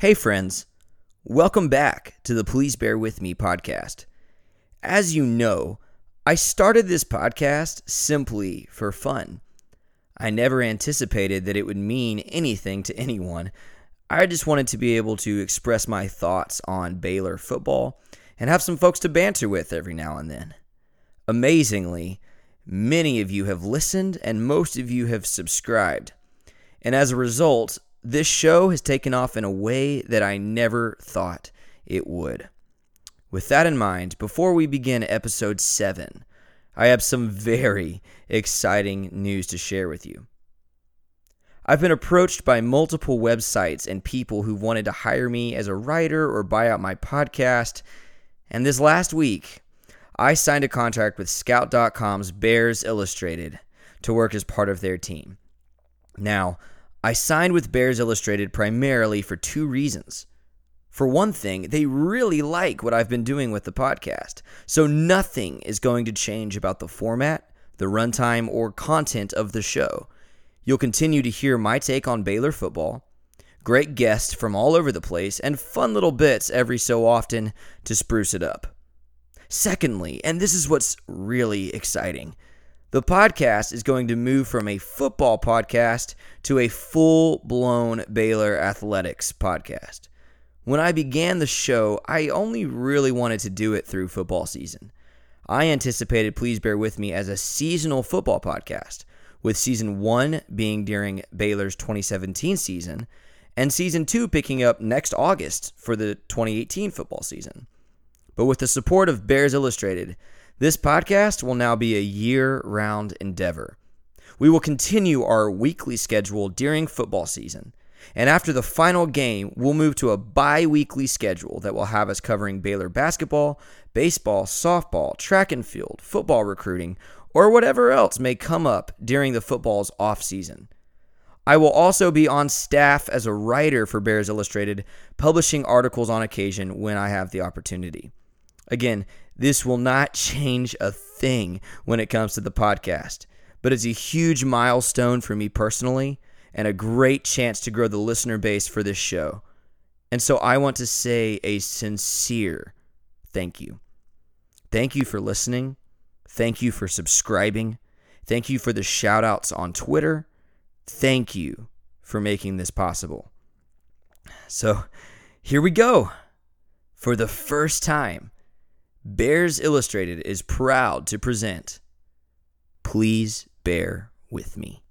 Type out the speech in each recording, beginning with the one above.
Hey friends, welcome back to the Please Bear With Me podcast. As you know, I started this podcast simply for fun. I never anticipated that it would mean anything to anyone. I just wanted to be able to express my thoughts on Baylor football and have some folks to banter with every now and then. Amazingly, many of you have listened and most of you have subscribed. And as a result, this show has taken off in a way that I never thought it would. With that in mind, before we begin episode 7, I have some very exciting news to share with you. I've been approached by multiple websites and people who've wanted to hire me as a writer or buy out my podcast, and this last week, I signed a contract with Scout.com's Bears Illustrated to work as part of their team. Now, I signed with Bears Illustrated primarily for two reasons. For one thing, they really like what I've been doing with the podcast, so nothing is going to change about the format, the runtime, or content of the show. You'll continue to hear my take on Baylor football, great guests from all over the place, and fun little bits every so often to spruce it up. Secondly, and this is what's really exciting, the podcast is going to move from a football podcast to a full-blown Baylor athletics podcast. When I began the show, I only really wanted to do it through football season. I anticipated Please Bear With Me as a seasonal football podcast, with Season 1 being during Baylor's 2017 season, and Season 2 picking up next August for the 2018 football season. But with the support of Bears Illustrated, this podcast will now be a year-round endeavor. We will continue our weekly schedule during football season, and after the final game, we'll move to a bi-weekly schedule that will have us covering Baylor basketball, baseball, softball, track and field, football recruiting, or whatever else may come up during the football's off-season. I will also be on staff as a writer for Bears Illustrated, publishing articles on occasion when I have the opportunity. Again, this will not change a thing when it comes to the podcast, but it's a huge milestone for me personally and a great chance to grow the listener base for this show. And so I want to say a sincere thank you. Thank you for listening. Thank you for subscribing. Thank you for the shout-outs on Twitter. Thank you for making this possible. So here we go. For the first time, Bears Illustrated is proud to present Please Bear With Me.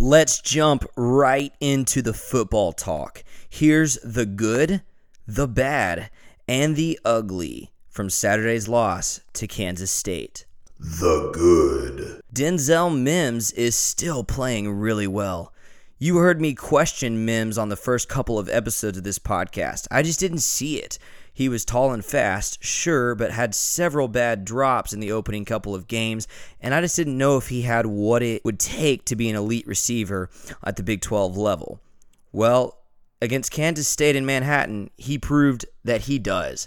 Let's jump right into the football talk. Here's the good, the bad, and the ugly from Saturday's loss to Kansas State. The good. Denzel Mims is still playing really well. You heard me question Mims on the first couple of episodes of this podcast. I just didn't see it. He was tall and fast, sure, but had several bad drops in the opening couple of games, and I just didn't know if he had what it would take to be an elite receiver at the Big 12 level. Well, against Kansas State in Manhattan, he proved that he does.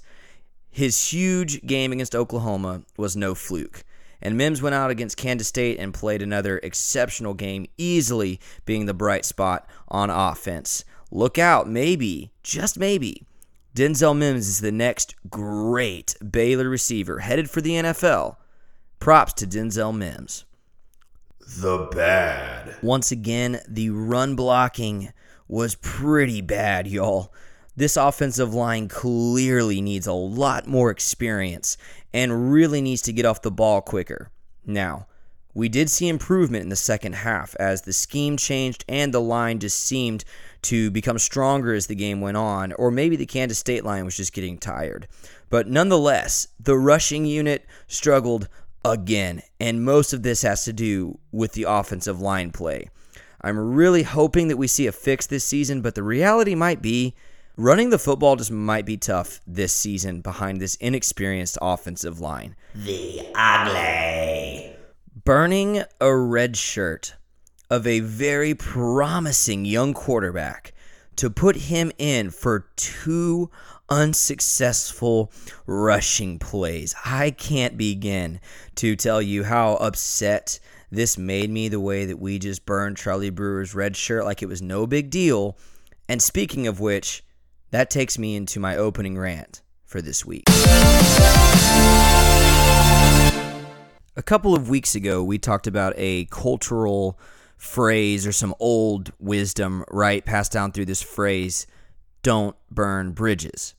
His huge game against Oklahoma was no fluke, and Mims went out against Kansas State and played another exceptional game, easily being the bright spot on offense. Look out, maybe, just maybe, Denzel Mims is the next great Baylor receiver headed for the NFL. Props to Denzel Mims. The bad. Once again, the run blocking was pretty bad, y'all. This offensive line clearly needs a lot more experience and really needs to get off the ball quicker. Now, we did see improvement in the second half as the scheme changed and the line just seemed to become stronger as the game went on, or maybe the Kansas State line was just getting tired. But nonetheless, the rushing unit struggled again, and most of this has to do with the offensive line play. I'm really hoping that we see a fix this season, but the reality might be running the football just might be tough this season behind this inexperienced offensive line. The ugly. Burning a red shirt of a very promising young quarterback to put him in for two unsuccessful rushing plays. I can't begin to tell you how upset this made me, the way that we just burned Charlie Brewer's red shirt like it was no big deal. And speaking of which, that takes me into my opening rant for this week. A couple of weeks ago, we talked about a cultural phrase or some old wisdom, right, passed down through this phrase, don't burn bridges.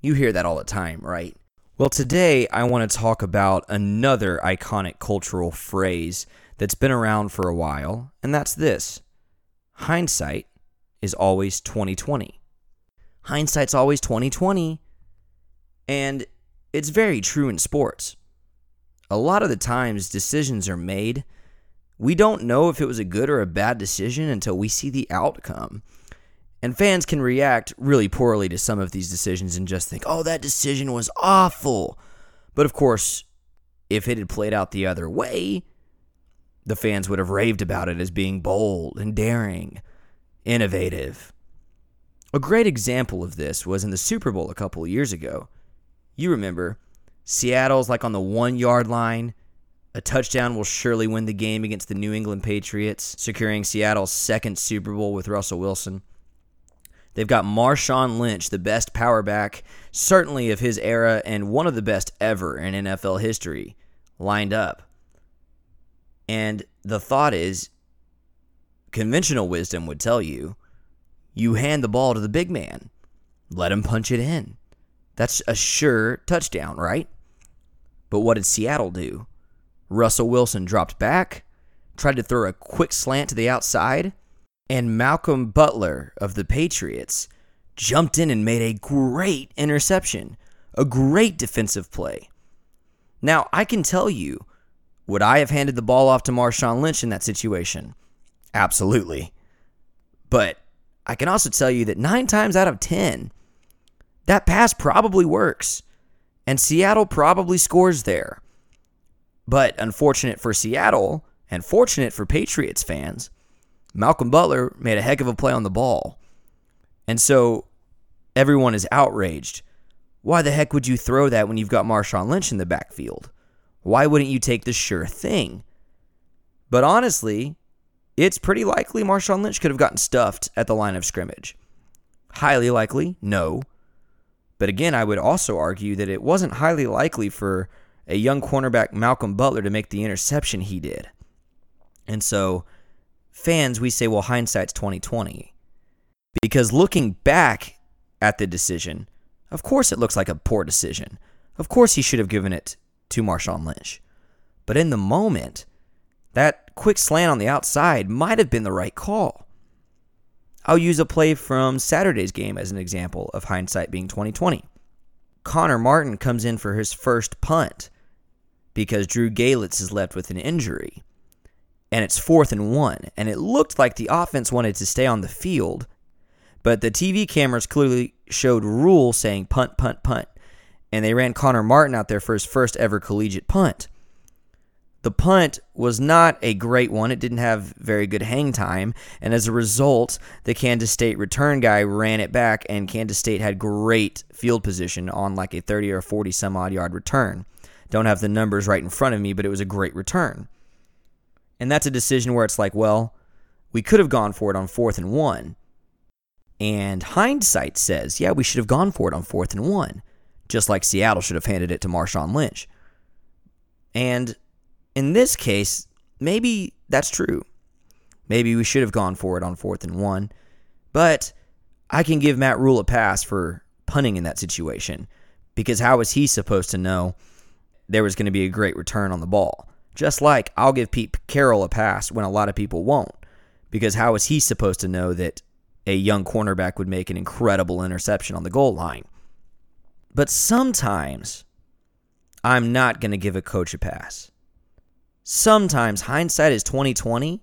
You hear that all the time, right? Well, today I want to talk about another iconic cultural phrase that's been around for a while, and that's this. Hindsight is always 20/20. Hindsight's always 20/20, and it's very true in sports. A lot of the times decisions are made. We don't know if it was a good or a bad decision until we see the outcome. And fans can react really poorly to some of these decisions and just think, oh, that decision was awful. But of course, if it had played out the other way, the fans would have raved about it as being bold and daring, innovative. A great example of this was in the Super Bowl a couple of years ago. You remember, Seattle's like on the 1 yard line. A touchdown will surely win the game against the New England Patriots, securing Seattle's second Super Bowl with Russell Wilson. They've got Marshawn Lynch, the best power back, certainly of his era, and one of the best ever in NFL history, lined up. And the thought is, conventional wisdom would tell you, you hand the ball to the big man. Let him punch it in. That's a sure touchdown, right? But what did Seattle do? Russell Wilson dropped back, tried to throw a quick slant to the outside, and Malcolm Butler of the Patriots jumped in and made a great interception, a great defensive play. Now, I can tell you, would I have handed the ball off to Marshawn Lynch in that situation? Absolutely. But I can also tell you that 9 times out of 10, that pass probably works, and Seattle probably scores there. But unfortunate for Seattle, and fortunate for Patriots fans, Malcolm Butler made a heck of a play on the ball. And so everyone is outraged. Why the heck would you throw that when you've got Marshawn Lynch in the backfield? Why wouldn't you take the sure thing? But honestly, it's pretty likely Marshawn Lynch could have gotten stuffed at the line of scrimmage. Highly likely, no. But again, I would also argue that it wasn't highly likely for a young cornerback Malcolm Butler to make the interception he did. And so fans, we say, well, hindsight's 20/20. Because looking back at the decision, of course it looks like a poor decision. Of course he should have given it to Marshawn Lynch. But in the moment, that quick slant on the outside might have been the right call. I'll use a play from Saturday's game as an example of hindsight being 20/20. Connor Martin comes in for his first punt because Drew Galitz is left with an injury. And it's 4th and 1, and it looked like the offense wanted to stay on the field, but the TV cameras clearly showed Rhule saying punt, punt, punt, and they ran Connor Martin out there for his first ever collegiate punt. The punt was not a great one. It didn't have very good hang time, and as a result, the Kansas State return guy ran it back, and Kansas State had great field position on like a 30 or 40 some odd yard return. Don't have the numbers right in front of me, but it was a great return. And that's a decision where it's like, well, we could have gone for it on 4th and 1. And hindsight says, yeah, we should have gone for it on 4th and 1, just like Seattle should have handed it to Marshawn Lynch. And in this case, maybe that's true. Maybe we should have gone for it on 4th and 1. But I can give Matt Rhule a pass for punting in that situation, because how was he supposed to know there was going to be a great return on the ball? Just like I'll give Pete Carroll a pass when a lot of people won't, because how is he supposed to know that a young cornerback would make an incredible interception on the goal line? But sometimes I'm not going to give a coach a pass. Sometimes hindsight is 20/20,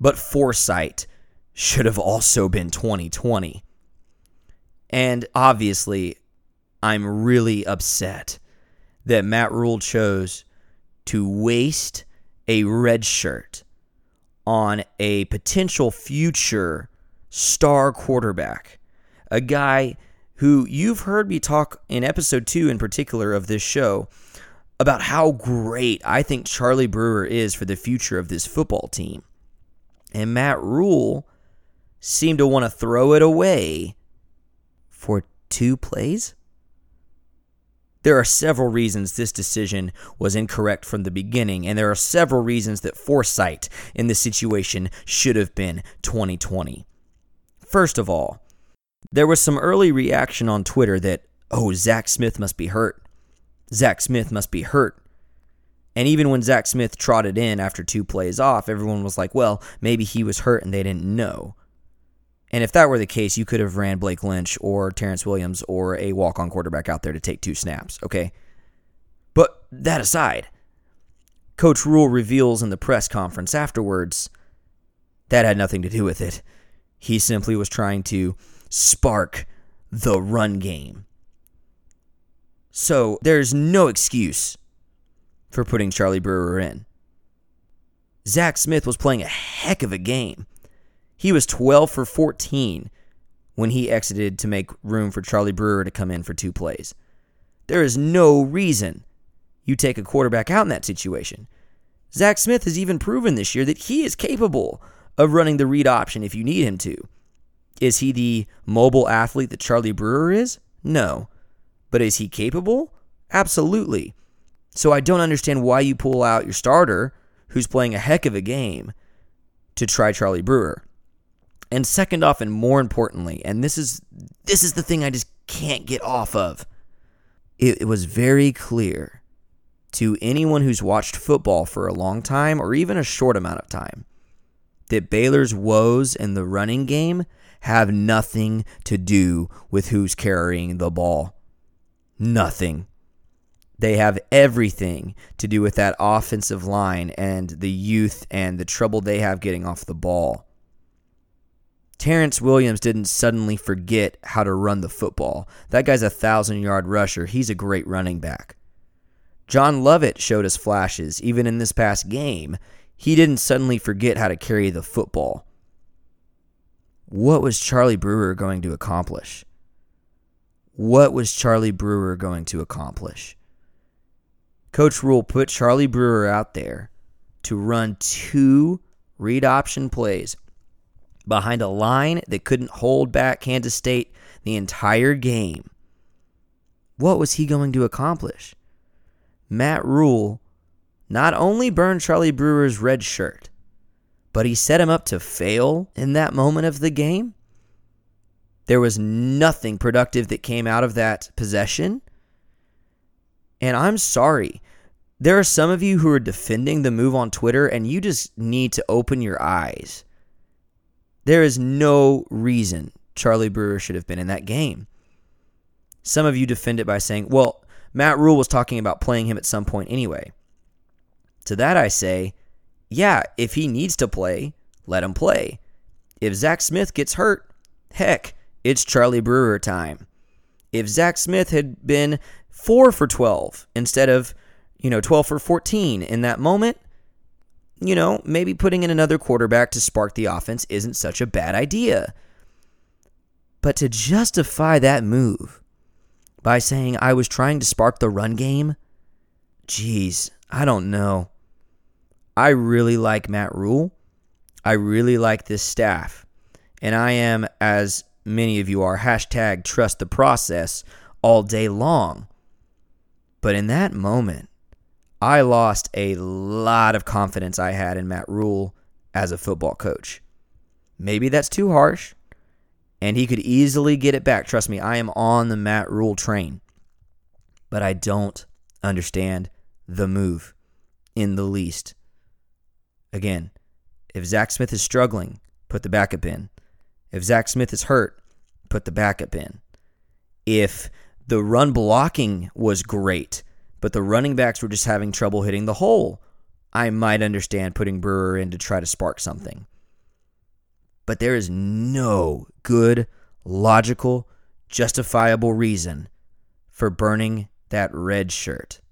but foresight should have also been 2020. And obviously, I'm really upset that Matt Rhule chose to waste a red shirt on a potential future star quarterback, a guy who you've heard me talk in episode 2 in particular of this show about how great I think Charlie Brewer is for the future of this football team. And Matt Rhule seemed to want to throw it away for 2 plays? There are several reasons this decision was incorrect from the beginning, and there are several reasons that foresight in this situation should have been 2020. First of all, there was some early reaction on Twitter that, oh, Zach Smith must be hurt. Zach Smith must be hurt. And even when Zach Smith trotted in after 2 plays off, everyone was like, well, maybe he was hurt and they didn't know. And if that were the case, you could have ran Blake Lynch or Terrence Williams or a walk-on quarterback out there to take 2 snaps, okay? But that aside, Coach Rhule reveals in the press conference afterwards that had nothing to do with it. He simply was trying to spark the run game. So there's no excuse for putting Charlie Brewer in. Zach Smith was playing a heck of a game. He was 12 for 14 when he exited to make room for Charlie Brewer to come in for 2 plays. There is no reason you take a quarterback out in that situation. Zach Smith has even proven this year that he is capable of running the read option if you need him to. Is he the mobile athlete that Charlie Brewer is? No. But is he capable? Absolutely. So I don't understand why you pull out your starter, who's playing a heck of a game, to try Charlie Brewer. And second off, and more importantly, and this is the thing I just can't get off of. It was very clear to anyone who's watched football for a long time, or even a short amount of time, that Baylor's woes in the running game have nothing to do with who's carrying the ball. Nothing. They have everything to do with that offensive line and the youth and the trouble they have getting off the ball. Terrence Williams didn't suddenly forget how to run the football. That guy's a 1,000-yard rusher. He's a great running back. John Lovett showed us flashes, even in this past game. He didn't suddenly forget how to carry the football. What was Charlie Brewer going to accomplish? What was Charlie Brewer going to accomplish? Coach Rhule put Charlie Brewer out there to run 2 read option plays behind a line that couldn't hold back Kansas State the entire game. What was he going to accomplish? Matt Rhule not only burned Charlie Brewer's red shirt, but he set him up to fail in that moment of the game. There was nothing productive that came out of that possession. And I'm sorry. There are some of you who are defending the move on Twitter, and you just need to open your eyes. There is no reason Charlie Brewer should have been in that game. Some of you defend it by saying, well, Matt Rhule was talking about playing him at some point anyway. To that I say, yeah, if he needs to play, let him play. If Zach Smith gets hurt, heck, it's Charlie Brewer time. If Zach Smith had been 4 for 12 instead of, 12 for 14 in that moment, maybe putting in another quarterback to spark the offense isn't such a bad idea. But to justify that move by saying I was trying to spark the run game, geez, I don't know. I really like Matt Rhule. I really like this staff. And I am, as many of you are, #TrustTheProcess all day long. But in that moment, I lost a lot of confidence I had in Matt Rhule as a football coach. Maybe that's too harsh, and he could easily get it back. Trust me, I am on the Matt Rhule train. But I don't understand the move in the least. Again, if Zach Smith is struggling, put the backup in. If Zach Smith is hurt, put the backup in. If the run blocking was great, but the running backs were just having trouble hitting the hole, I might understand putting Brewer in to try to spark something. but there is no good, logical, justifiable reason for burning that red shirt.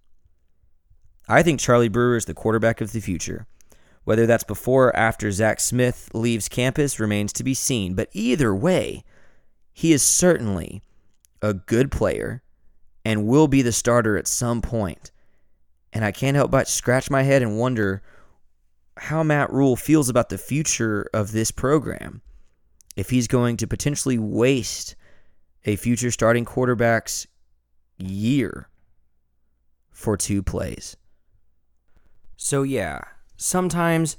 I think Charlie Brewer is the quarterback of the future. Whether that's before or after Zach Smith leaves campus remains to be seen, but either way, he is certainly a good player and will be the starter at some point. And I can't help but scratch my head and wonder how Matt Rhule feels about the future of this program. If he's going to potentially waste a future starting quarterback's year for two plays. So yeah, sometimes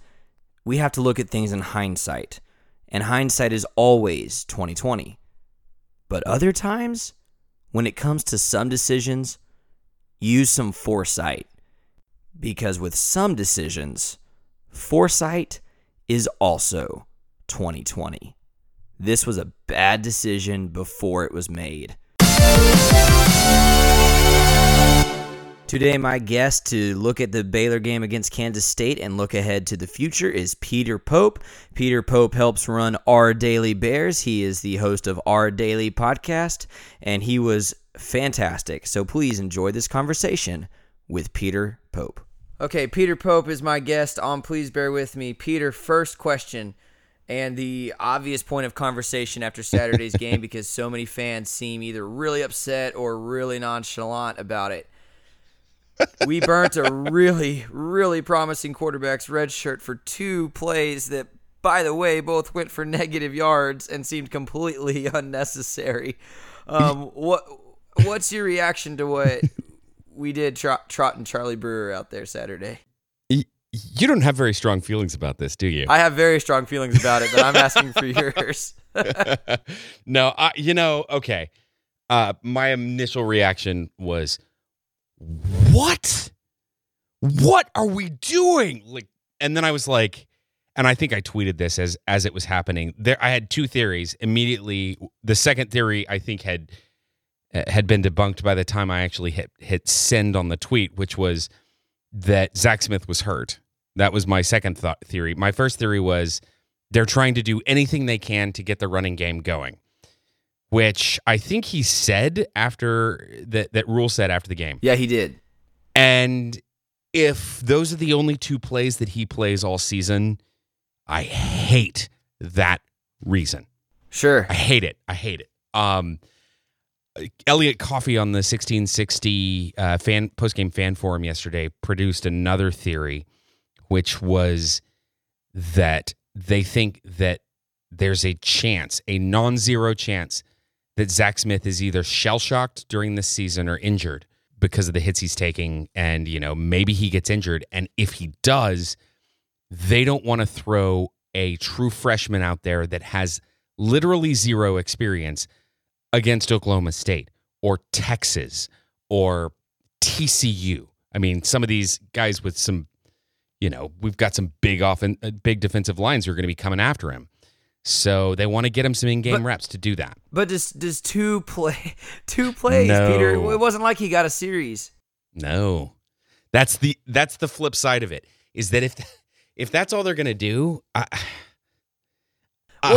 we have to look at things in hindsight, and hindsight is always 20/20. But other times, when it comes to some decisions, use some foresight, because with some decisions, foresight is also 20/20. This was a bad decision before it was made. Today, my guest to look at the Baylor game against Kansas State and look ahead to the future is Peter Pope. Peter Pope helps run Our Daily Bears. He is the host of Our Daily Podcast, and he was fantastic. So please enjoy this conversation with Peter Pope. Okay, Peter Pope is my guest on Please Bear With Me. Peter, first question, and the obvious point of conversation after Saturday's game, because so many fans seem either really upset or really nonchalant about it. We burnt a really, really promising quarterback's red shirt for two plays that, by the way, both went for negative yards and seemed completely unnecessary. What's your reaction to what we did trotting Charlie Brewer out there Saturday? You don't have very strong feelings about this, do you? I have very strong feelings about it, but I'm asking for yours. No, okay. My initial reaction was, What are we doing? Like, and then I was like, and I think I tweeted this as it was happening. There, I had two theories immediately. The second theory I think had been debunked by the time I actually hit send on the tweet, which was that Zach Smith was hurt. That was my second theory. My first theory was they're trying to do anything they can to get the running game going, which I think he said after that Rhule said after the game. Yeah, he did. And if those are the only two plays that he plays all season, I hate that reason. Sure. I hate it. Elliot Coffey on the 1660 post-game fan forum yesterday produced another theory, which was that they think that there's a chance, a non-zero chance, that Zach Smith is either shell-shocked during this season or injured because of the hits he's taking, and, you know, maybe he gets injured. And if he does, they don't want to throw a true freshman out there that has literally zero experience against Oklahoma State or Texas or TCU. I mean, some of these guys with some, you know, we've got some big defensive lines who are going to be coming after him. So they want to get him some in-game reps to do that. But does two plays, no. Peter? It wasn't like he got a series. No, that's the flip side of it. Is that if that's all they're gonna do, we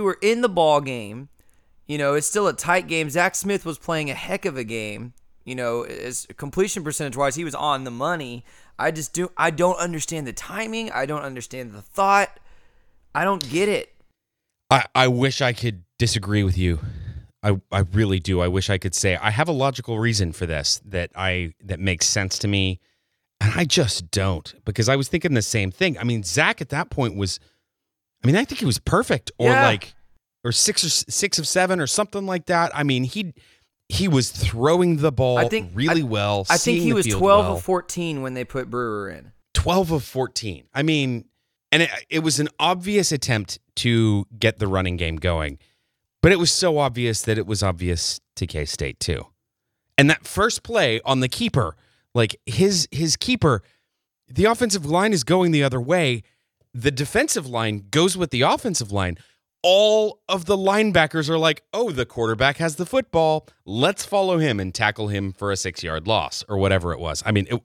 were in the ball game. You know, it's still a tight game. Zach Smith was playing a heck of a game. You know, as completion percentage wise, he was on the money. I don't understand the timing. I don't understand the thought. I don't get it. I wish I could disagree with you. I really do. I wish I could say I have a logical reason for this that makes sense to me, and I just don't, because I was thinking the same thing. I mean, Zach at that point was, I think he was perfect, or yeah, or six of seven or something like that. I mean, he was throwing the ball well. I think he was 12 of 14 when they put Brewer in. 12 of 14. I mean. And it was an obvious attempt to get the running game going, but it was so obvious that it was obvious to K-State too. And that first play on the keeper, like his keeper, the offensive line is going the other way. The defensive line goes with the offensive line. All of the linebackers are like, oh, the quarterback has the football. Let's follow him and tackle him for a 6-yard loss or whatever it was. I mean, I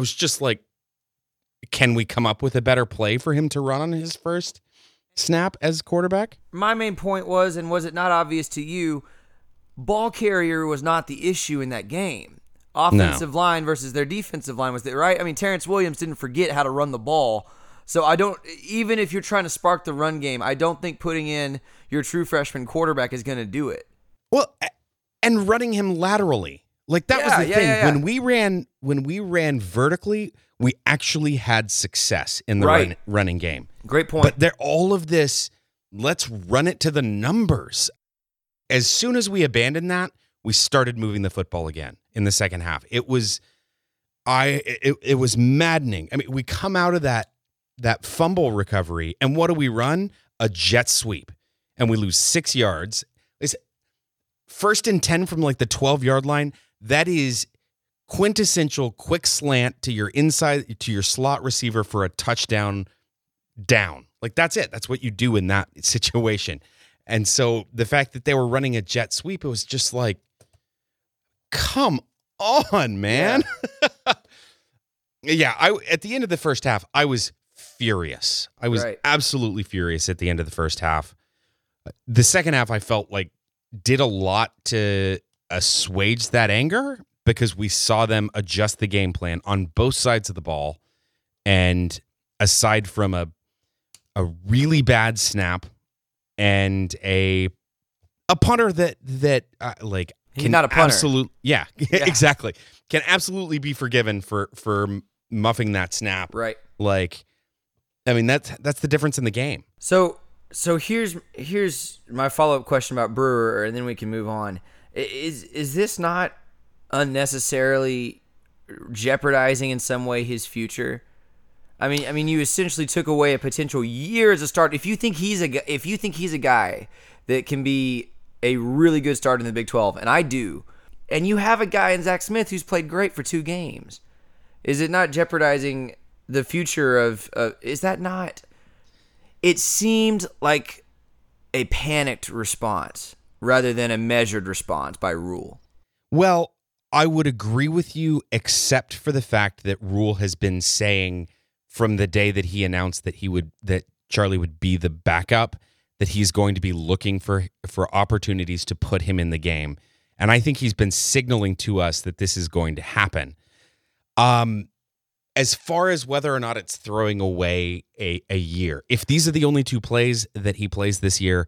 was just like, can we come up with a better play for him to run on his first snap as quarterback? My main point was, and was it not obvious to you, ball carrier was not the issue in that game. Offensive line versus their defensive line was that, right? I mean, Terrence Williams didn't forget how to run the ball. So I don't, even if you're trying to spark the run game, I don't think putting in your true freshman quarterback is going to do it. Well, and running him laterally. Like that was the thing. When we ran vertically, we actually had success in the running game. Great point. But they're all of this, let's run it to the numbers. As soon as we abandoned that, we started moving the football again in the second half. It was maddening. I mean, we come out of that fumble recovery, and what do we run? A jet sweep, and we lose 6 yards. It's first and 10 from like the 12-yard line. That is quintessential quick slant to your inside, to your slot receiver for a touchdown down. Like that's it. That's what you do in that situation. And so the fact that they were running a jet sweep, it was just like, come on, man. Yeah, at the end of the first half, I was furious. I was absolutely furious at the end of the first half. The second half, I felt like did a lot to assuage that anger because we saw them adjust the game plan on both sides of the ball. And aside from a really bad snap, and a punter that he's not a punter. Exactly. Can absolutely be forgiven for muffing that snap. Right. Like, I mean, that's the difference in the game. So here's my follow-up question about Brewer, and then we can move on. Is this not unnecessarily jeopardizing in some way his future? I mean, you essentially took away a potential year as a start. If you think he's a guy that can be a really good starter in the Big 12, and I do, and you have a guy in Zach Smith who's played great for 2 games, is it not jeopardizing the future of? Is that not? It seemed like a panicked response rather than a measured response by Rhule. Well, I would agree with you, except for the fact that Rhule has been saying, from the day that he announced that Charlie would be the backup, that he's going to be looking for opportunities to put him in the game. And I think he's been signaling to us that this is going to happen. As far as whether or not it's throwing away a year, if these are the only 2 plays that he plays this year,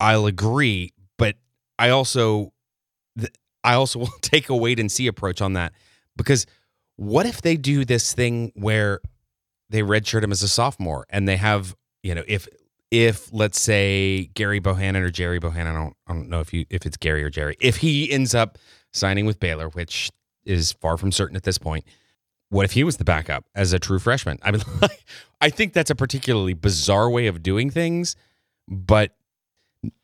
I'll agree. But I also will take a wait and see approach on that, because what if they do this thing where they redshirt him as a sophomore, and they have, you know, if let's say Gary Bohannon or Jerry Bohannon, I don't know if it's Gary or Jerry, if he ends up signing with Baylor, which is far from certain at this point, what if he was the backup as a true freshman? I mean, I think that's a particularly bizarre way of doing things, but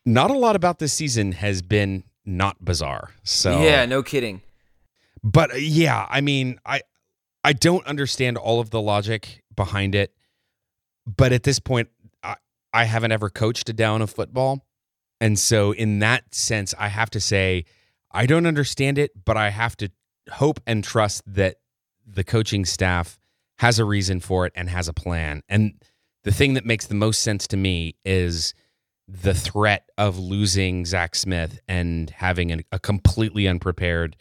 not a lot about this season has been not bizarre. So yeah, no kidding. But yeah, I mean, I don't understand all of the logic behind it, but at this point, I haven't ever coached a down of football. And so in that sense, I have to say, I don't understand it, but I have to hope and trust that the coaching staff has a reason for it and has a plan. And the thing that makes the most sense to me is the threat of losing Zach Smith and having a completely unprepared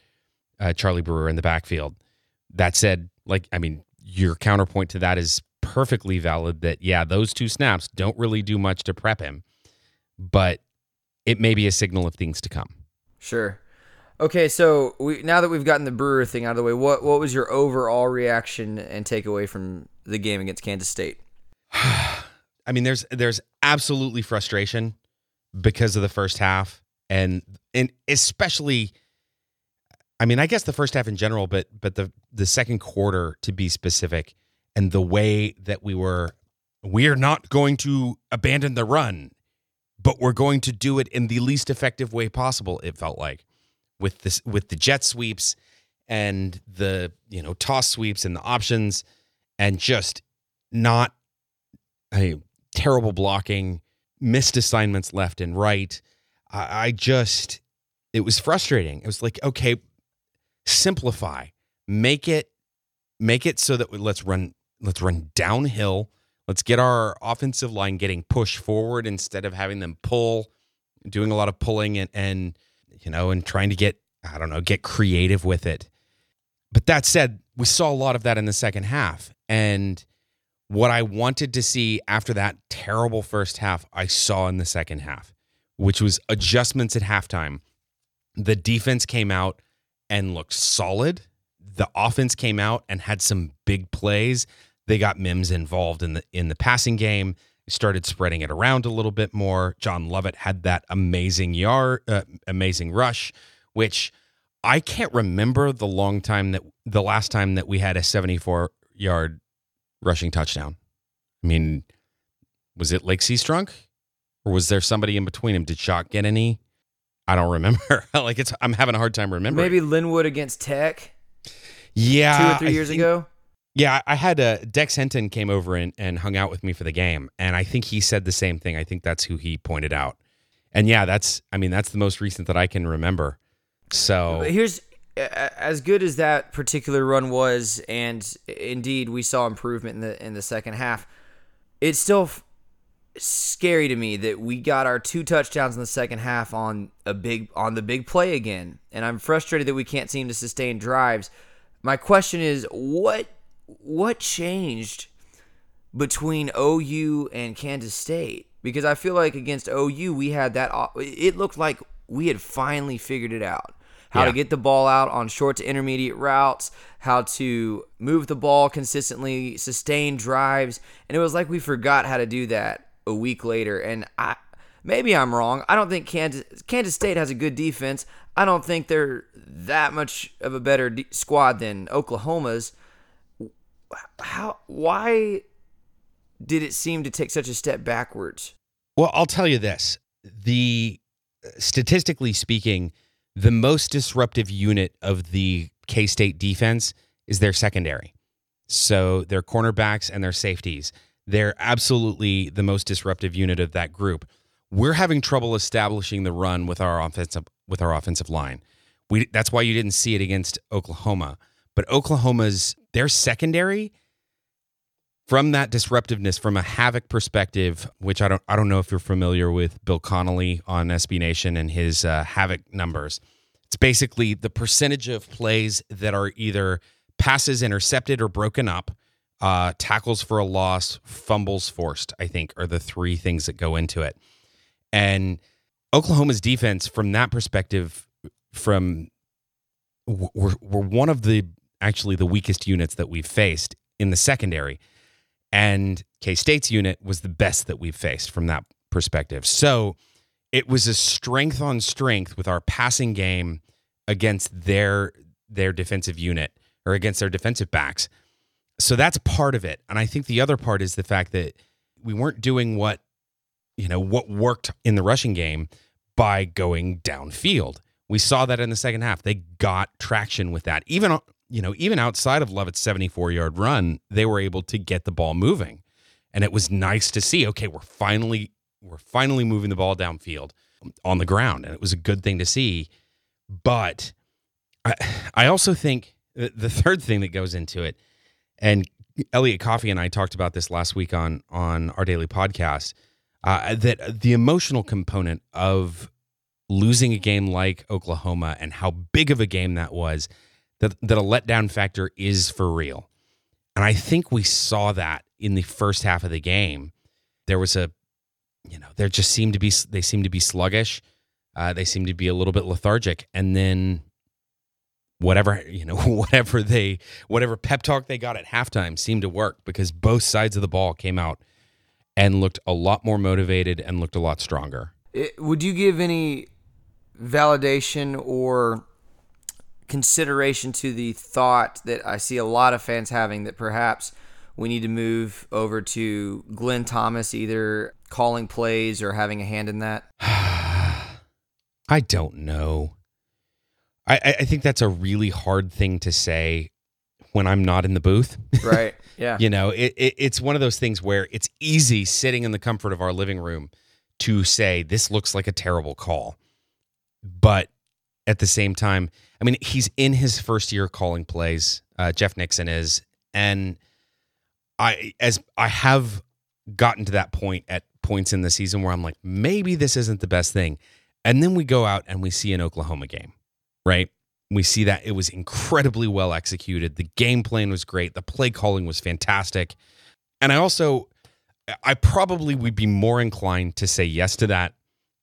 Charlie Brewer in the backfield. That said, like, I mean, your counterpoint to that is perfectly valid that, yeah, those 2 snaps don't really do much to prep him, but it may be a signal of things to come. Sure. Okay, so now that we've gotten the Brewer thing out of the way, what was your overall reaction and takeaway from the game against Kansas State? I mean, there's absolutely frustration because of the first half, and especially, I mean, I guess the first half in general, but the second quarter to be specific, and the way that we are not going to abandon the run, but we're going to do it in the least effective way possible, it felt like, with the jet sweeps and the, you know, toss sweeps and the options, and just not terrible blocking, missed assignments left and right. It was frustrating. It was like, okay, simplify, make it so that let's run Let's run downhill. Let's get our offensive line getting pushed forward instead of having them pull, doing a lot of pulling and trying to get creative with it. But that said, we saw a lot of that in the second half. And what I wanted to see after that terrible first half, I saw in the second half, which was adjustments at halftime. The defense came out and looked solid. The offense came out and had some big plays. They got Mims involved in the passing game. Started spreading it around a little bit more. John Lovett had that amazing rush, which I can't remember the last time that we had a 74-yard rushing touchdown. I mean, was it Lake Seastrunk, or was there somebody in between him? Did Shock get any? I don't remember. I'm having a hard time remembering. Maybe Linwood against Tech. Yeah, 2 or 3 years ago. Yeah, I had Dex Henton came over and hung out with me for the game, and I think he said the same thing. I think that's who he pointed out. And yeah, that's the most recent that I can remember. So here's, as good as that particular run was, and indeed we saw improvement in the second half, it's still scary to me that we got our 2 touchdowns in the second half on the big play again, and I'm frustrated that we can't seem to sustain drives. My question is, what changed between OU and Kansas State? Because I feel like against OU, we had that. It looked like we had finally figured it out. How to get the ball out on short to intermediate routes, how to move the ball consistently, sustain drives. And it was like we forgot how to do that a week later. And maybe I'm wrong. I don't think Kansas State has a good defense. I don't think they're that much of a better squad than Oklahoma's. Why did it seem to take such a step backwards? Well, I'll tell you this. Statistically speaking, the most disruptive unit of the K-State defense is their secondary. So their cornerbacks and their safeties. They're absolutely the most disruptive unit of that group. We're having trouble establishing the run with our offensive line. That's why you didn't see it against Oklahoma. But their secondary, from that disruptiveness, from a havoc perspective, which I don't know if you're familiar with Bill Connolly on SB Nation and his havoc numbers. It's basically the percentage of plays that are either passes intercepted or broken up, tackles for a loss, fumbles forced, I think, are the 3 things that go into it. And Oklahoma's defense, from that perspective, we're one of the weakest units that we've faced in the secondary, and K-State's unit was the best that we've faced from that perspective. So it was a strength on strength with our passing game against their defensive unit, or against their defensive backs. So that's part of it. And I think the other part is the fact that we weren't doing what worked in the rushing game by going downfield. We saw that in the second half. They got traction with that. Even outside of Lovett's 74-yard run, they were able to get the ball moving. And it was nice to see, okay, we're finally moving the ball downfield on the ground. And it was a good thing to see. But I also think the third thing that goes into it, and Elliot Coffey and I talked about this last week on Our Daily Podcast, that the emotional component of losing a game like Oklahoma and how big of a game that was, that a letdown factor is for real. And I think we saw that in the first half of the game. There was they seemed to be sluggish. They seemed to be a little bit lethargic. And then whatever pep talk they got at halftime seemed to work, because both sides of the ball came out and looked a lot more motivated and looked a lot stronger. Would you give any validation or consideration to the thought that I see a lot of fans having, that perhaps we need to move over to Glenn Thomas either calling plays or having a hand in that? I don't know. I think that's a really hard thing to say when I'm not in the booth. Right. Yeah. It's one of those things where it's easy sitting in the comfort of our living room to say this looks like a terrible call. But at the same time, I mean, he's in his first year calling plays. Jeff Nixon is. And I have gotten to that point at points in the season where I'm like, maybe this isn't the best thing. And then we go out and we see an Oklahoma game, right? We see that it was incredibly well executed. The game plan was great. The play calling was fantastic. And I also, I probably would be more inclined to say yes to that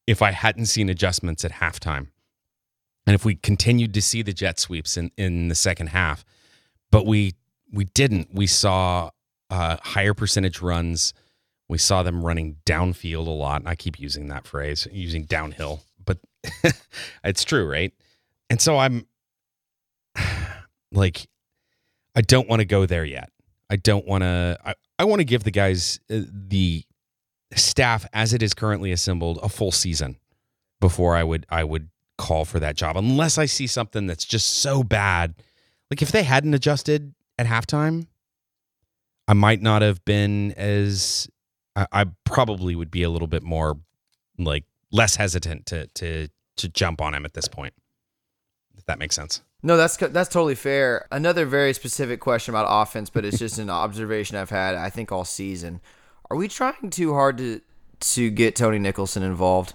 if I hadn't seen adjustments at halftime. And if we continued to see the jet sweeps in the second half, but we didn't. We saw higher percentage runs. We saw them running downfield a lot. And I keep using that phrase, using downhill, but it's true, right? And so I'm like, I don't want to go there yet. I don't want to, I want to give the guys, the staff as it is currently assembled, a full season before I would call for that job, unless I see something that's just so bad. Like if they hadn't adjusted at halftime, I might not have been as, I probably would be a little bit more like less hesitant to jump on him at this point. If that makes sense. No, that's totally fair. Another very specific question about offense, but it's just an observation I've had, I think, all season. Are we trying too hard to get Tony Nicholson involved?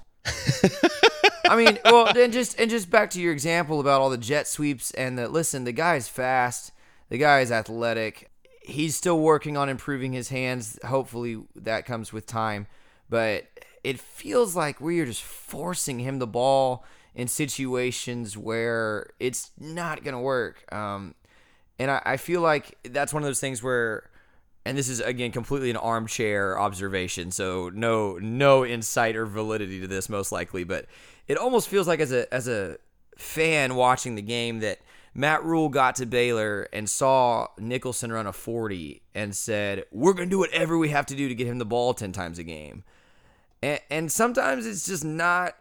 I mean, well, and just back to your example about all the jet sweeps and the guy's fast, the guy's athletic. He's still working on improving his hands. Hopefully that comes with time, but it feels like we are just forcing him the ball in situations where it's not going to work. And I feel like that's one of those things where, and this is, again, completely an armchair observation, so no insight or validity to this most likely, but it almost feels like as a fan watching the game that Matt Rhule got to Baylor and saw Nicholson run a 40 and said, we're going to do whatever we have to do to get him the ball 10 times a game. And sometimes it's just not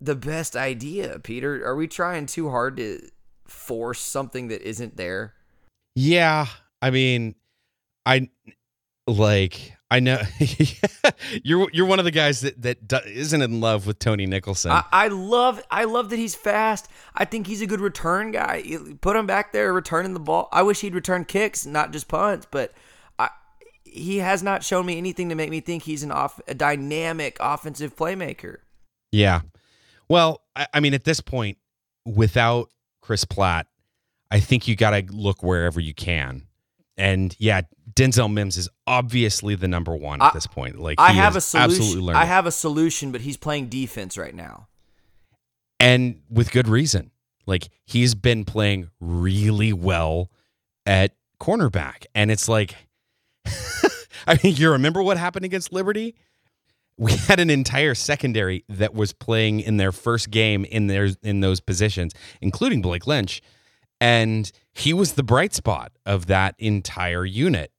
the best idea, Peter. Are we trying too hard to force something that isn't there? Yeah. I mean, I know you're one of the guys that isn't in love with Tony Nicholson. I love that he's fast. I think he's a good return guy. Put him back there returning the ball. I wish he'd return kicks, not just punts, but he has not shown me anything to make me think he's a dynamic offensive playmaker. Yeah. Well, I mean, at this point, without Chris Platt, I think you got to look wherever you can. And yeah, Denzel Mims is obviously the number one at this point. Like I have a solution. I have a solution, but he's playing defense right now, and with good reason. Like he's been playing really well at cornerback, and it's like, I mean, you remember what happened against Liberty? We had an entire secondary that was playing in their first game in those positions, including Blake Lynch. And he was the bright spot of that entire unit.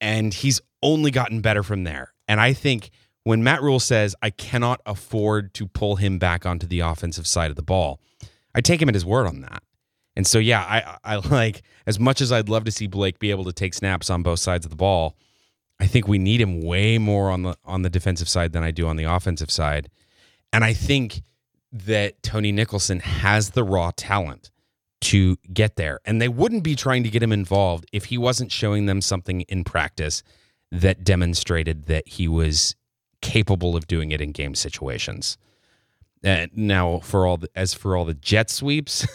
And he's only gotten better from there. And I think when Matt Rhule says, I cannot afford to pull him back onto the offensive side of the ball, I take him at his word on that. And so, yeah, I like, as much as I'd love to see Blake be able to take snaps on both sides of the ball, I think we need him way more on the defensive side than I do on the offensive side. And I think that Tony Nicholson has the raw talent to get there. And they wouldn't be trying to get him involved if he wasn't showing them something in practice that demonstrated that he was capable of doing it in game situations. Now, for all the jet sweeps,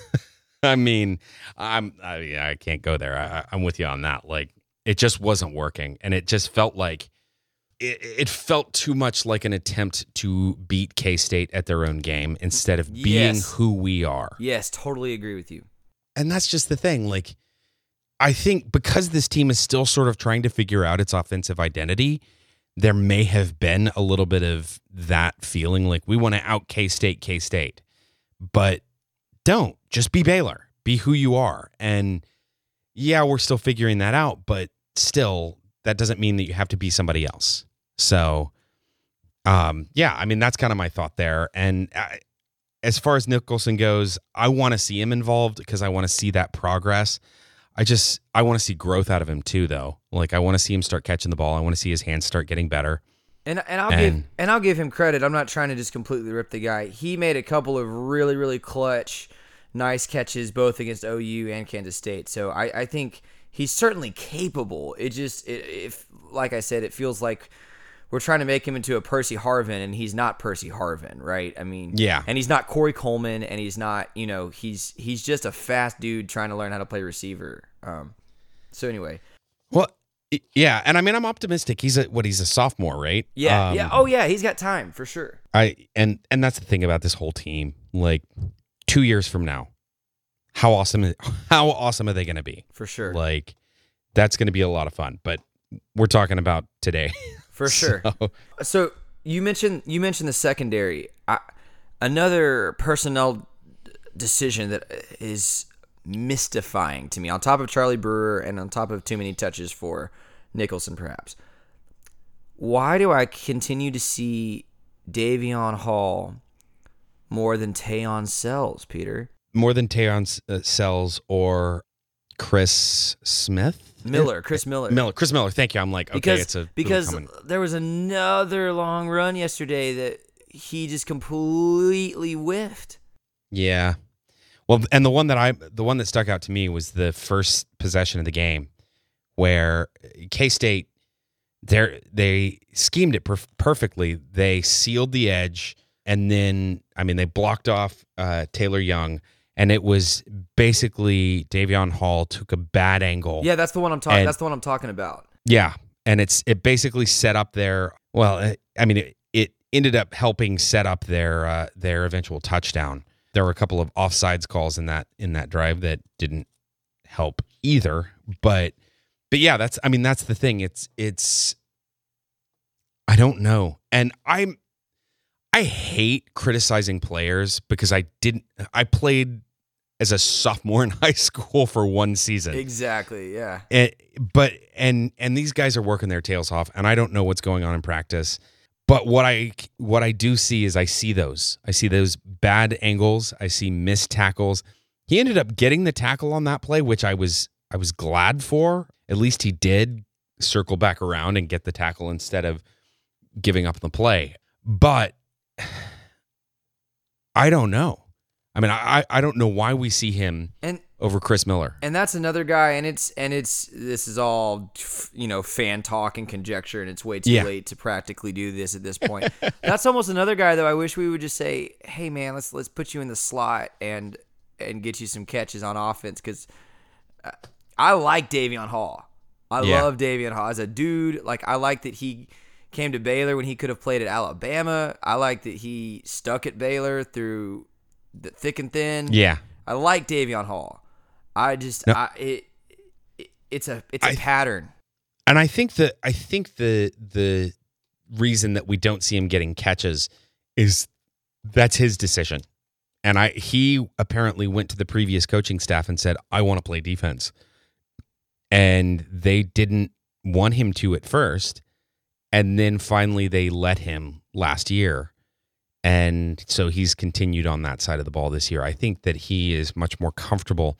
I mean, I can't go there. I'm with you on that. Like, it just wasn't working, and it just felt like it felt too much like an attempt to beat K-State at their own game instead of being who we are. Yes, totally agree with you. And that's just the thing. Like, I think because this team is still sort of trying to figure out its offensive identity, there may have been a little bit of that feeling like we want to out K-State, but don't. Just be Baylor. Be who you are. And yeah, we're still figuring that out, but still, that doesn't mean that you have to be somebody else. So, yeah, I mean, that's kind of my thought there. And as far as Nicholson goes, I want to see him involved because I want to see that progress. I want to see growth out of him too, though. Like, I want to see him start catching the ball. I want to see his hands start getting better. I'll give him credit. I'm not trying to just completely rip the guy. He made a couple of really, really clutch, nice catches both against OU and Kansas State. So I think he's certainly capable. It just, if like I said, it feels like we're trying to make him into a Percy Harvin, and he's not Percy Harvin, right? I mean, yeah, and he's not Corey Coleman, and he's not, you know, he's just a fast dude trying to learn how to play receiver. So anyway, well, yeah, and I mean, I'm optimistic. He's a sophomore, right? Yeah, yeah. Oh yeah, he's got time for sure. And that's the thing about this whole team. Like 2 years from now, how awesome are they going to be? For sure. Like that's going to be a lot of fun. But we're talking about today. For sure. So you mentioned the secondary. Another personnel decision that is mystifying to me, on top of Charlie Brewer and on top of too many touches for Nicholson, perhaps. Why do I continue to see Davion Hall more than Tayon Sells, Peter? More than Tayon Sells or Chris Smith? Chris Miller. Thank you. I'm like, okay, because there was another long run yesterday that he just completely whiffed. Yeah. Well, and the one that stuck out to me was the first possession of the game, where K-State, they schemed it perfectly. They sealed the edge, and then they blocked off Taylor Young, and it was basically Davion Hall took a bad angle. Yeah, that's the one I'm talking. That's the one I'm talking about. Yeah, and it basically set up their. Well, it ended up helping set up their eventual touchdown. There were a couple of offsides calls in that drive that didn't help either, but yeah, that's the thing. It's I don't know, and I hate criticizing players because I played as a sophomore in high school for one season. Exactly, yeah. And these guys are working their tails off, and I don't know what's going on in practice. But what I do see is I see those bad angles. I see missed tackles. He ended up getting the tackle on that play, which I was glad for. At least he did circle back around and get the tackle instead of giving up the play. But I don't know. I don't know why we see him over Chris Miller. And that's another guy, and this is all, fan talk and conjecture, and it's way too late to practically do this at this point. That's almost another guy, though. I wish we would just say, hey man, let's put you in the slot and get you some catches on offense, because I like Davion Hall. I love Davion Hall as a dude. Like, I like that he came to Baylor when he could have played at Alabama. I like that he stuck at Baylor through the thick and thin. Yeah, I like Davion Hall. It's a pattern, and I think the reason that we don't see him getting catches is that's his decision, and he apparently went to the previous coaching staff and said, I want to play defense, and they didn't want him to at first, and then finally they let him last year. And so he's continued on that side of the ball this year. I think that he is much more comfortable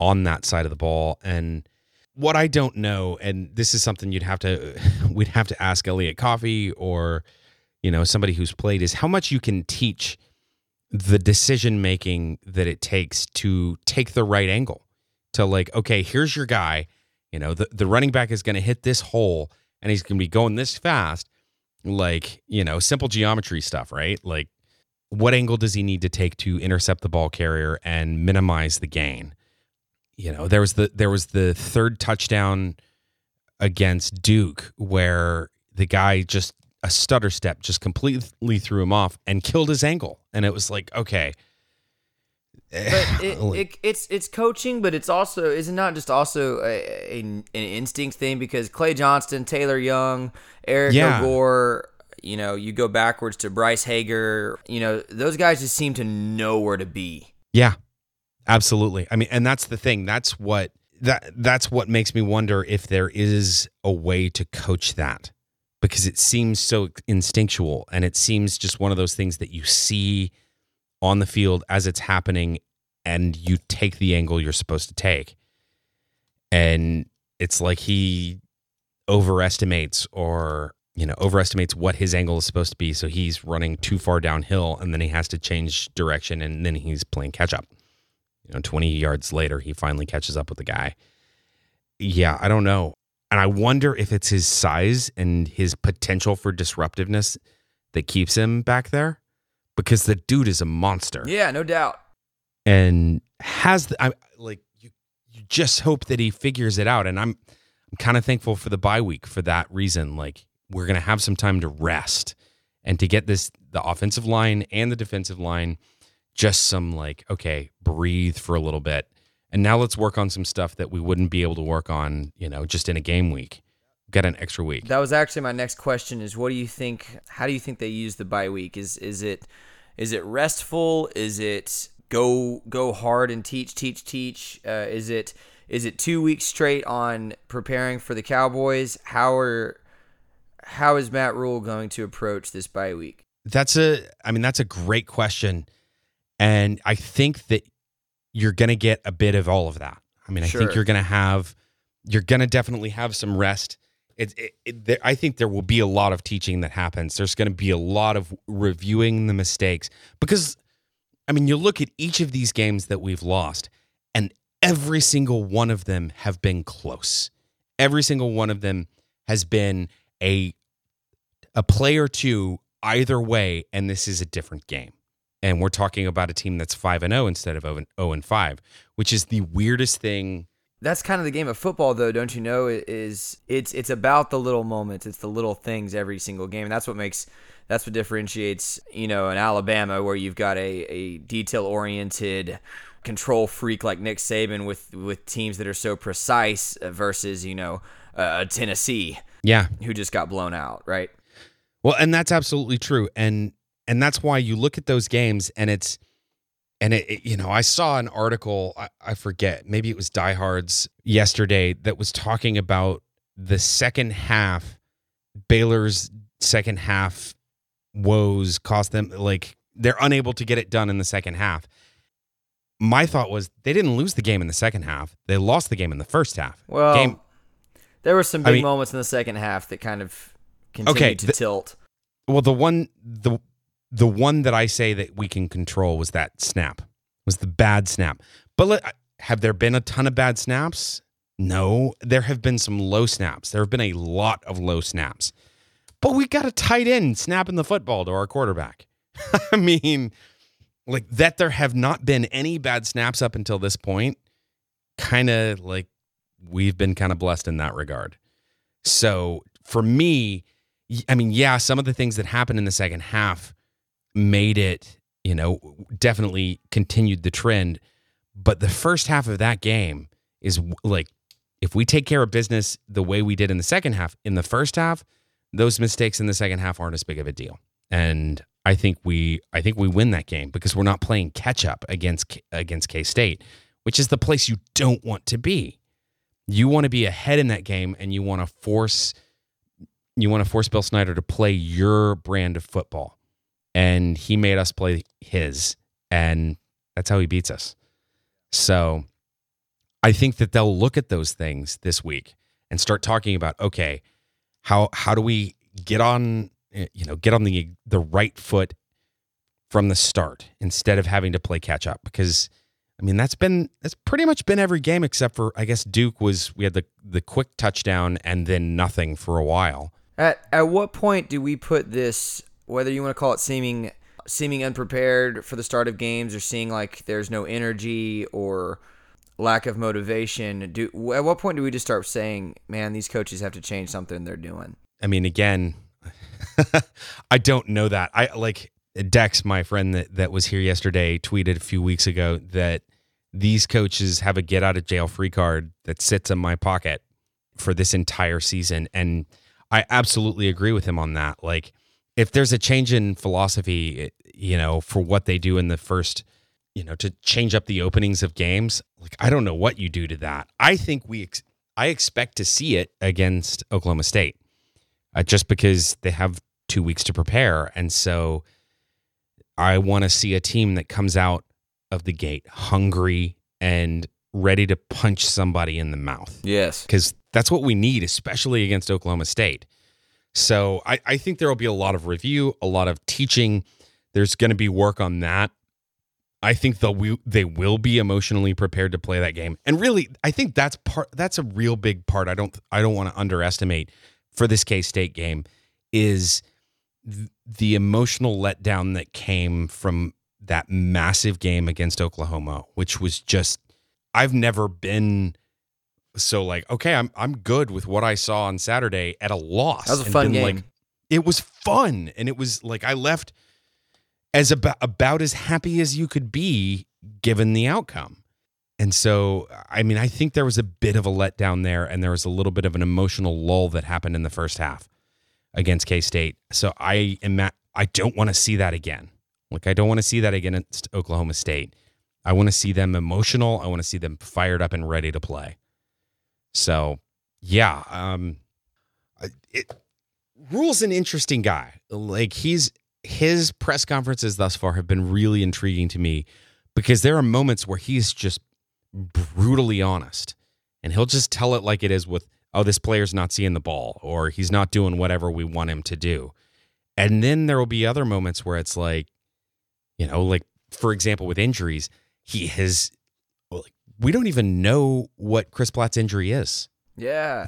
on that side of the ball. And what I don't know, and this is something we'd have to ask Elliot Coffey or, somebody who's played, is how much you can teach the decision making that it takes to take the right angle to, like, okay, here's your guy, the running back is going to hit this hole and he's going to be going this fast. Like, simple geometry stuff, right? Like, what angle does he need to take to intercept the ball carrier and minimize the gain? There was the third touchdown against Duke where the guy just a stutter step just completely threw him off and killed his angle, and it was like, okay. But it's coaching, but it's also, is it not just also an instinct thing? Because Clay Johnston, Taylor Young, Eric O'Gore, you go backwards to Bryce Hager, those guys just seem to know where to be. Yeah, absolutely. And that's the thing. That's what makes me wonder if there is a way to coach that, because it seems so instinctual, and it seems just one of those things that you see on the field as it's happening, and you take the angle you're supposed to take. And it's like he overestimates what his angle is supposed to be, so he's running too far downhill, and then he has to change direction, and then he's playing catch up. 20 yards later, he finally catches up with the guy. yeah, I don't know. And I wonder if it's his size and his potential for disruptiveness that keeps him back there, because the dude is a monster. Yeah, no doubt. And has the, you just hope that he figures it out. And I'm kind of thankful for the bye week for that reason. Like, we're going to have some time to rest and to get this, the offensive line and the defensive line, just some like, okay, breathe for a little bit. And now let's work on some stuff that we wouldn't be able to work on, you know, just in a game week. We've got an extra week. That was actually my next question is, what do you think, how do you think they use the bye week? Is it restful? Is it go hard and teach? Is it 2 weeks straight on preparing for the Cowboys? How is Matt Rhule going to approach this bye week? That's a great question. And I think that you're going to get a bit of all of that. I mean, sure. I think you're going to definitely have some rest. I think there will be a lot of teaching that happens. There's going to be a lot of reviewing the mistakes, because, I mean, you look at each of these games that we've lost, and every single one of them have been close. Every single one of them has been a play or two either way, and this is a different game. And we're talking about a team that's 5-0 instead of 0-5, which is the weirdest thing. That's kind of the game of football, though, don't you know? It's about the little moments, it's the little things every single game, and that's what differentiates, you know, an Alabama where you've got a detail-oriented control freak like Nick Saban with teams that are so precise versus, you know, Tennessee, yeah, who just got blown out, right? Well, and that's absolutely true, and that's why you look at those games and it, you know, I saw an article, I forget, maybe it was Diehards yesterday, that was talking about the second half, Baylor's second half woes cost them, like, they're unable to get it done in the second half. My thought was, they didn't lose the game in the second half. They lost the game in the first half. Well, there were some big moments in the second half that kind of continued to tilt. Well, the one that I say that we can control was that snap, was the bad snap. But have there been a ton of bad snaps? No, there have been some low snaps. There have been a lot of low snaps. But we got a tight end snapping the football to our quarterback. I mean, like, that there have not been any bad snaps up until this point, kind of like, we've been kind of blessed in that regard. So for me, I mean, yeah, some of the things that happened in the second half made it, you know, definitely continued the trend. But the first half of that game is like, if we take care of business the way we did in the second half, in the first half, those mistakes in the second half aren't as big of a deal. And I think we win that game, because we're not playing catch up against K-State, which is the place you don't want to be. You want to be ahead in that game, and you want to force Bill Snyder to play your brand of football. And he made us play his, and that's how he beats us. So I think that they'll look at those things this week and start talking about, okay, how do we get on the right foot from the start instead of having to play catch up? Because, I mean, that's pretty much been every game except for, I guess, Duke we had the quick touchdown and then nothing for a while. At what point do we put this, whether you want to call it seeming unprepared for the start of games, or seeing like there's no energy or lack of motivation? At what point do we just start saying, man, these coaches have to change something they're doing? I mean, again, I don't know that. I like Dex, my friend that was here yesterday, tweeted a few weeks ago that these coaches have a get out of jail free card that sits in my pocket for this entire season. And I absolutely agree with him on that. Like, if there's a change in philosophy, you know, for what they do in the first, you know, to change up the openings of games, like, I don't know what you do to that. I think I expect to see it against Oklahoma State, just because they have 2 weeks to prepare. And so I want to see a team that comes out of the gate hungry and ready to punch somebody in the mouth. Yes. Because that's what we need, especially against Oklahoma State. So I think there will be a lot of review, a lot of teaching. There's going to be work on that. I think they will be emotionally prepared to play that game. And really, I think that's a real big part. I don't want to underestimate for this K-State game is the emotional letdown that came from that massive game against Oklahoma, which was just, I've never been so like, okay, I'm good with what I saw on Saturday at a loss. That was a fun game. Like, it was fun. And it was like, I left as about as happy as you could be given the outcome. And so, I mean, I think there was a bit of a letdown there, and there was a little bit of an emotional lull that happened in the first half against K-State. So I don't want to see that again. Like, I don't want to see that again against Oklahoma State. I want to see them emotional. I want to see them fired up and ready to play. So, yeah. Rule's an interesting guy. Like, his press conferences thus far have been really intriguing to me because there are moments where he's just brutally honest, and he'll just tell it like it is with, oh, this player's not seeing the ball, or he's not doing whatever we want him to do. And then there will be other moments where it's like, you know, like, for example, with injuries, we don't even know what Chris Platt's injury is. Yeah.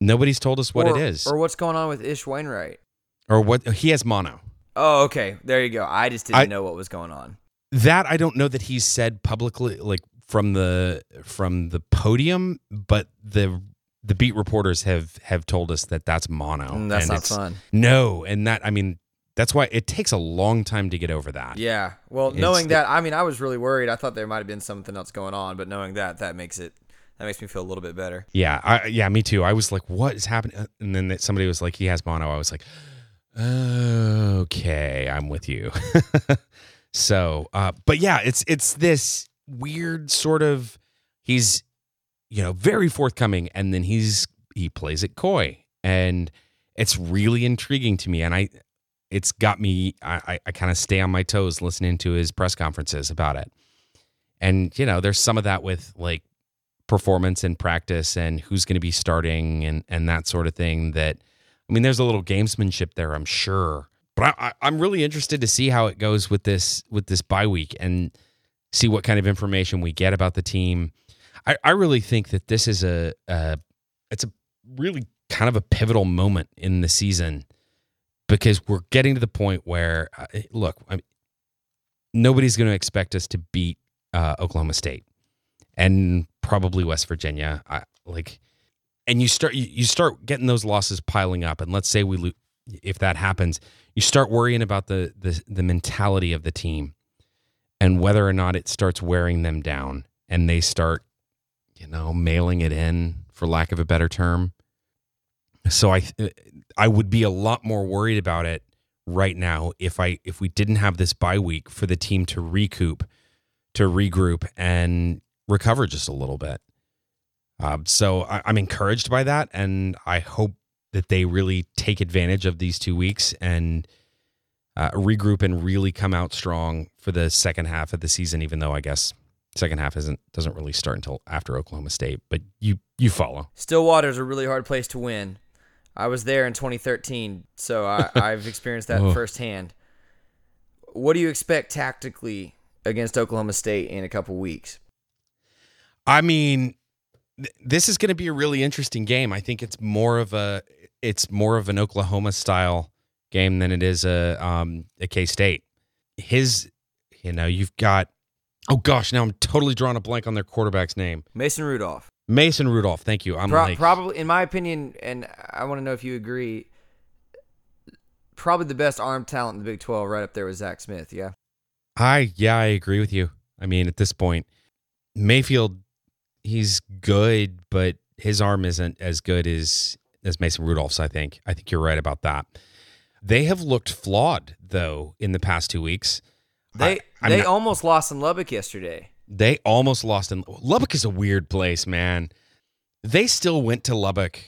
Nobody's told us what it is. Or what's going on with Ish Wainwright. Or what, he has mono. Oh, okay. There you go. I just didn't know what was going on. That I don't know that he's said publicly, like from the podium, but the beat reporters have told us that that's mono. That's not fun. No. And that, I mean, that's why it takes a long time to get over that. Yeah. Well, knowing that, I mean, I was really worried. I thought there might've been something else going on, but knowing that makes me feel a little bit better. Yeah. Yeah, me too. I was like, what is happening? And then somebody was like, he has mono. I was like, okay, I'm with you. So, but yeah, it's this weird sort of, he's, you know, very forthcoming, and then he plays it coy, and it's really intriguing to me. And it's got me, I kind of stay on my toes listening to his press conferences about it. And, you know, there's some of that with like performance and practice and who's going to be starting and that sort of thing that, I mean, there's a little gamesmanship there, I'm sure, but I'm really interested to see how it goes with this bye week and see what kind of information we get about the team. I really think that this is it's a really kind of a pivotal moment in the season because we're getting to the point where, look, nobody's going to expect us to beat Oklahoma State and probably West Virginia. And you start getting those losses piling up, and let's say we lose. If that happens, you start worrying about the mentality of the team and whether or not it starts wearing them down, and they start, you know, mailing it in, for lack of a better term. So I would be a lot more worried about it right now if we didn't have this bye week for the team to recoup, to regroup, and recover just a little bit. So I'm encouraged by that, and I hope that they really take advantage of these 2 weeks and regroup and really come out strong for the second half of the season, even though I guess second half doesn't really start until after Oklahoma State, but you follow. Stillwater is a really hard place to win. I was there in 2013, so I've experienced that firsthand. What do you expect tactically against Oklahoma State in a couple weeks? I mean, this is going to be a really interesting game. I think it's more of an Oklahoma style game than it is a K-State. You've got, oh gosh, now I'm totally drawing a blank on their quarterback's name. Mason Rudolph. Thank you. I'm probably, in my opinion, and I want to know if you agree, probably the best arm talent in the Big 12, right up there with Zach Smith. Yeah. I agree with you. I mean, at this point, Mayfield, he's good, but his arm isn't as good as Mason Rudolph's, I think. I think you're right about that. They have looked flawed, though, in the past 2 weeks. They almost lost in Lubbock yesterday. They almost lost in... Lubbock is a weird place, man. They still went to Lubbock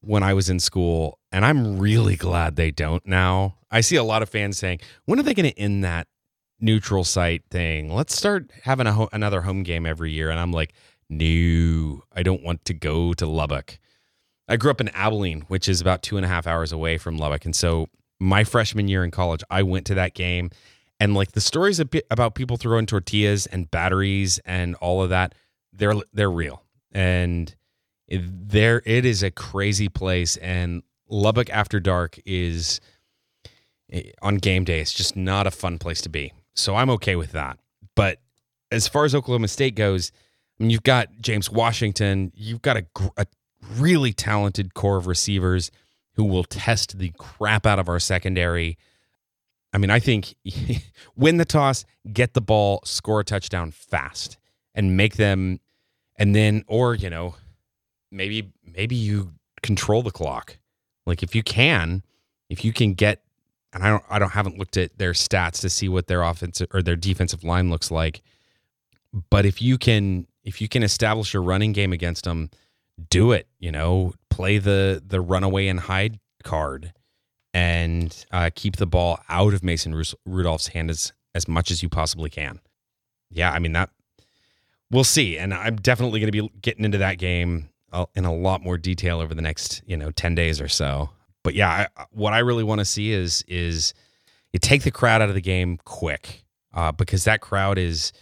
when I was in school, and I'm really glad they don't now. I see a lot of fans saying, when are they going to end that neutral site thing? Let's start having another home game every year. And I'm like... No, I don't want to go to Lubbock. I grew up in Abilene, which is about 2.5 hours away from Lubbock. And so my freshman year in college, I went to that game And like the stories about people throwing tortillas and batteries and all of that, they're real. And it is a crazy place. And Lubbock after dark is, on game day, it's just not a fun place to be. So I'm okay with that. But as far as Oklahoma State goes, I mean, you've got James Washington. You've got a really talented core of receivers who will test the crap out of our secondary. I mean, I think win the toss, get the ball, score a touchdown fast, and make them. And then, or, you know, maybe you control the clock. Like if you can get, and I haven't looked at their stats to see what their offensive or their defensive line looks like. But if you can establish a running game against them, do it. You know, play the runaway and hide card, and keep the ball out of Mason Rudolph's hand as much as you possibly can. Yeah, I mean, that we'll see, and I'm definitely going to be getting into that game in a lot more detail over the next 10 days or so. But yeah, what I really want to see is you take the crowd out of the game quick, because that crowd is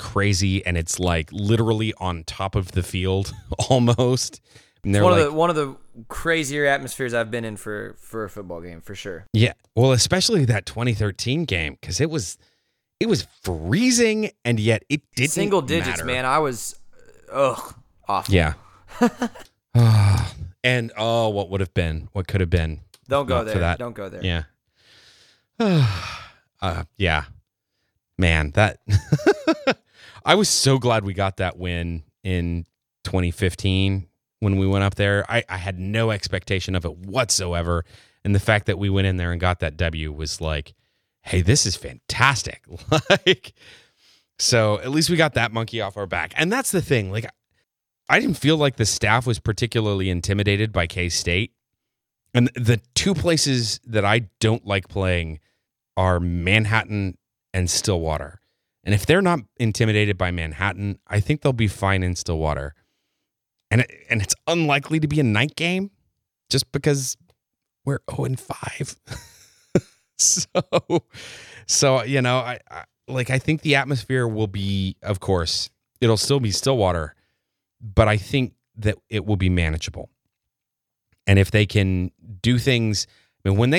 crazy, and it's like literally on top of the field almost. And one of the crazier atmospheres I've been in for a football game, for sure. Yeah, well, especially that 2013 game, because it was freezing, and yet it didn't single digits matter. Man, I was awful. Yeah. And what would have been? What could have been? Don't go there. Don't go there. Yeah. Yeah. Man, that I was so glad we got that win in 2015 when we went up there. I had no expectation of it whatsoever. And the fact that we went in there and got that W was like, hey, this is fantastic. Like, so at least we got that monkey off our back. And that's the thing. Like, I didn't feel like the staff was particularly intimidated by K-State. And the two places that I don't like playing are Manhattan and Stillwater. And if they're not intimidated by Manhattan, I think they'll be fine in Stillwater. And it's unlikely to be a night game just because we're 0-5. So, I think the atmosphere will be, of course, it'll still be Stillwater, but I think that it will be manageable. And if they can do things, I mean, when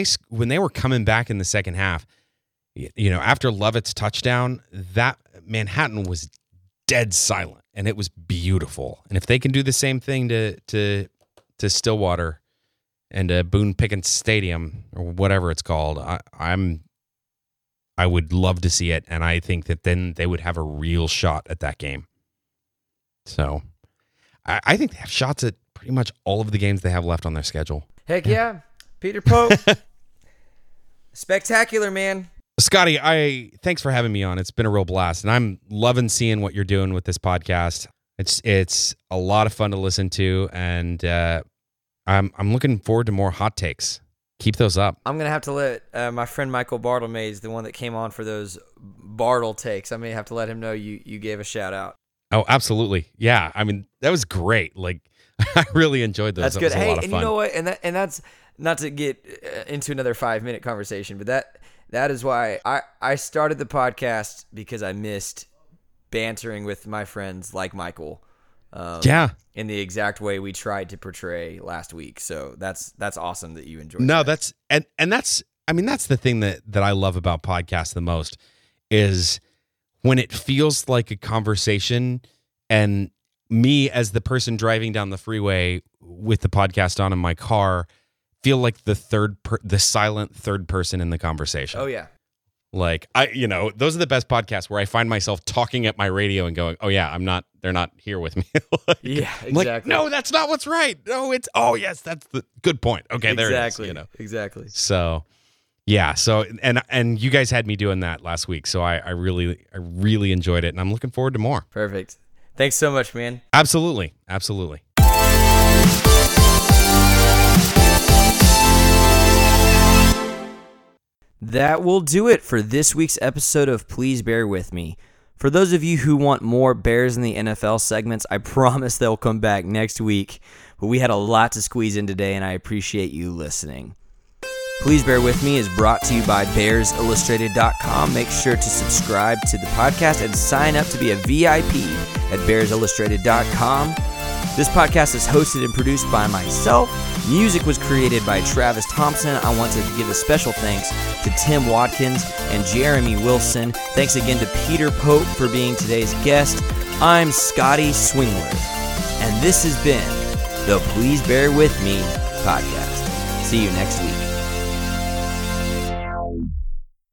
they were coming back in the second half, after Lovett's touchdown, that Manhattan was dead silent, and it was beautiful. And if they can do the same thing to Stillwater and Boone Pickens Stadium or whatever it's called, I would love to see it, and I think that then they would have a real shot at that game. So I think they have shots at pretty much all of the games they have left on their schedule. Heck yeah. Peter Pope. Spectacular, man. Scotty, thanks for having me on. It's been a real blast, and I'm loving seeing what you're doing with this podcast. It's a lot of fun to listen to, and I'm looking forward to more hot takes. Keep those up. I'm gonna have to let my friend Michael Bartlemays, the one that came on for those Bartle takes, I may have to let him know you gave a shout out. Oh, absolutely, yeah. I mean, that was great. Like, I really enjoyed those. That's good. Hey, and you know what? And that's not to get into another 5-minute conversation, but that. That is why I started the podcast, because I missed bantering with my friends like Michael. Yeah, in the exact way we tried to portray last week. So that's awesome that you enjoyed. No, that's and that's, I mean, that's the thing that I love about podcasts the most is when it feels like a conversation, and me as the person driving down the freeway with the podcast on in my car feel like the silent third person in the conversation. Oh yeah. Like those are the best podcasts where I find myself talking at my radio and going, oh yeah, they're not here with me. Like, yeah, exactly. Like, no, that's not what's right. No, it's, oh yes, that's the good point. Okay. There exactly. It is, Exactly. So yeah. So, and you guys had me doing that last week. So I really enjoyed it, and I'm looking forward to more. Perfect. Thanks so much, man. Absolutely. Absolutely. That will do it for this week's episode of Please Bear With Me. For those of you who want more Bears in the NFL segments, I promise they'll come back next week. But we had a lot to squeeze in today, and I appreciate you listening. Please Bear With Me is brought to you by BearsIllustrated.com. Make sure to subscribe to the podcast and sign up to be a VIP at BearsIllustrated.com. This podcast is hosted and produced by myself. Music was created by Travis Thompson. I want to give a special thanks to Tim Watkins and Jeremy Wilson. Thanks again to Peter Pope for being today's guest. I'm Scotty Swingler, and this has been the Please Bear With Me podcast. See you next week.